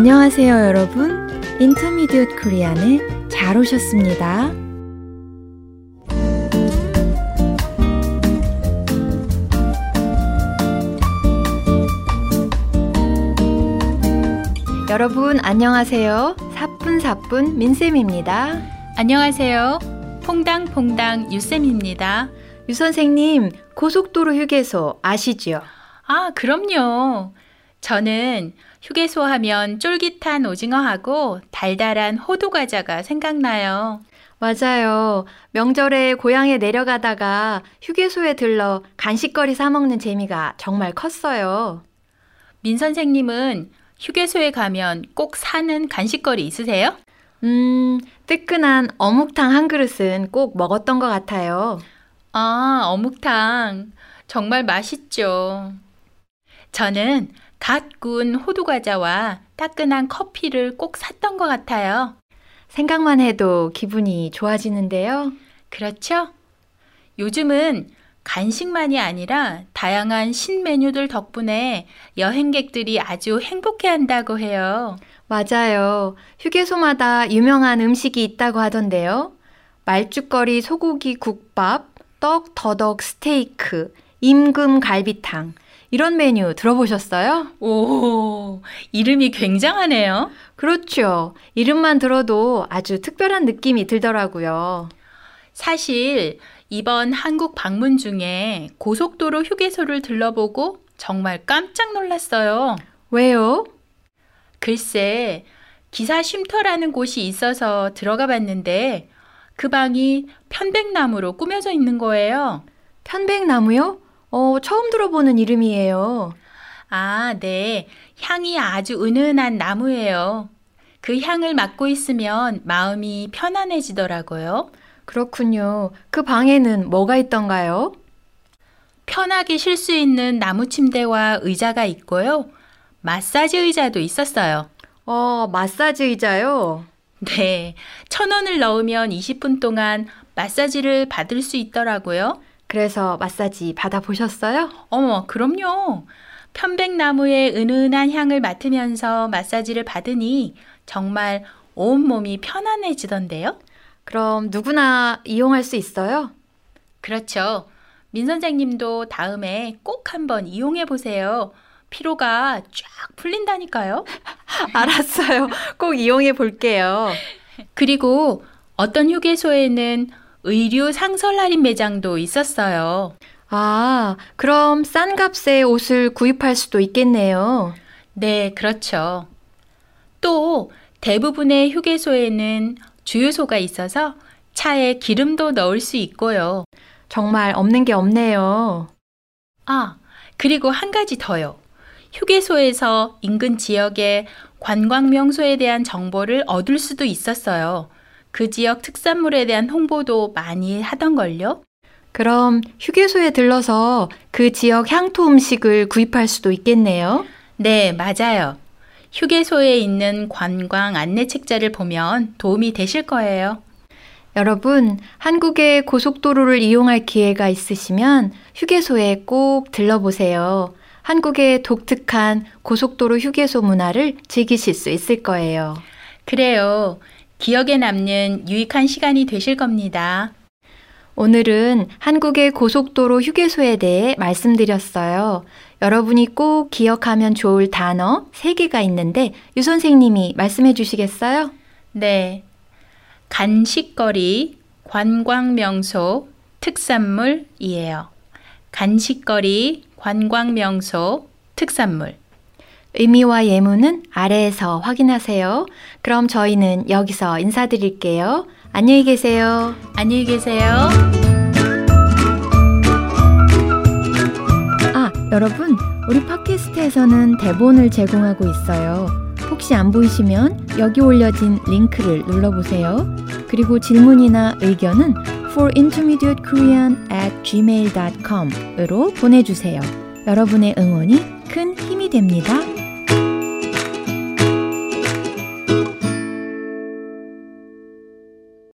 안녕하세요 여러분, 인터미디엇 코리안에 잘 오셨습니다. 여러분 안녕하세요. 사뿐사뿐 민쌤입니다. 안녕하세요. 퐁당퐁당 유쌤입니다. 유 선생님, 고속도로 휴게소 아시지요? 아, 그럼요. 저는 휴게소 하면 쫄깃한 오징어하고 달달한 호두과자가 생각나요. 맞아요. 명절에 고향에 내려가다가 휴게소에 들러 간식거리 사먹는 재미가 정말 컸어요. 민 선생님은 휴게소에 가면 꼭 사는 간식거리 있으세요? 뜨끈한 어묵탕 한 그릇은 꼭 먹었던 것 같아요. 아, 어묵탕. 정말 맛있죠. 저는 갓 구운 호두과자와 따끈한 커피를 꼭 샀던 것 같아요. 생각만 해도 기분이 좋아지는데요. 그렇죠? 요즘은 간식만이 아니라 다양한 신메뉴들 덕분에 여행객들이 아주 행복해한다고 해요. 맞아요. 휴게소마다 유명한 음식이 있다고 하던데요. 말죽거리 소고기 국밥, 떡 더덕 스테이크, 임금 갈비탕, 이런 메뉴 들어보셨어요? 오, 이름이 굉장하네요. 그렇죠. 이름만 들어도 아주 특별한 느낌이 들더라고요. 사실 이번 한국 방문 중에 고속도로 휴게소를 들러보고 정말 깜짝 놀랐어요. 왜요? 글쎄, 기사 쉼터라는 곳이 있어서 들어가 봤는데 그 방이 편백나무로 꾸며져 있는 거예요. 편백나무요? 처음 들어보는 이름이에요. 아, 네. 향이 아주 은은한 나무예요. 그 향을 맡고 있으면 마음이 편안해지더라고요. 그렇군요. 그 방에는 뭐가 있던가요? 편하게 쉴 수 있는 나무 침대와 의자가 있고요. 마사지 의자도 있었어요. 마사지 의자요? 네. 1,000원을 넣으면 20분 동안 마사지를 받을 수 있더라고요. 그래서 마사지 받아보셨어요? 어머, 그럼요. 편백나무의 은은한 향을 맡으면서 마사지를 받으니 정말 온몸이 편안해지던데요? 그럼 누구나 이용할 수 있어요? 그렇죠. 민 선생님도 다음에 꼭 한번 이용해 보세요. 피로가 쫙 풀린다니까요. 알았어요. 꼭 이용해 볼게요. 그리고 어떤 휴게소에는 의류 상설 할인 매장도 있었어요. 아, 그럼 싼 값에 옷을 구입할 수도 있겠네요. 네, 그렇죠. 또 대부분의 휴게소에는 주유소가 있어서 차에 기름도 넣을 수 있고요. 정말 없는 게 없네요. 아, 그리고 한 가지 더요. 휴게소에서 인근 지역의 관광 명소에 대한 정보를 얻을 수도 있었어요. 그 지역 특산물에 대한 홍보도 많이 하던걸요? 그럼 휴게소에 들러서 그 지역 향토 음식을 구입할 수도 있겠네요? 네, 맞아요. 휴게소에 있는 관광 안내 책자를 보면 도움이 되실 거예요. 여러분, 한국의 고속도로를 이용할 기회가 있으시면 휴게소에 꼭 들러보세요. 한국의 독특한 고속도로 휴게소 문화를 즐기실 수 있을 거예요. 그래요. 기억에 남는 유익한 시간이 되실 겁니다. 오늘은 한국의 고속도로 휴게소에 대해 말씀드렸어요. 여러분이 꼭 기억하면 좋을 단어 3개가 있는데 유 선생님이 말씀해 주시겠어요? 네. 간식거리, 관광명소, 특산물이에요. 간식거리, 관광명소, 특산물. 의미와 예문은 아래에서 확인하세요. 그럼 저희는 여기서 인사드릴게요. 안녕히 계세요. 안녕히 계세요. 아, 여러분, 우리 팟캐스트에서는 대본을 제공하고 있어요. 혹시 안 보이시면 여기 올려진 링크를 눌러보세요. 그리고 질문이나 의견은 forintermediatekorean@gmail.com으로 보내주세요. 여러분의 응원이 큰 힘이 됩니다.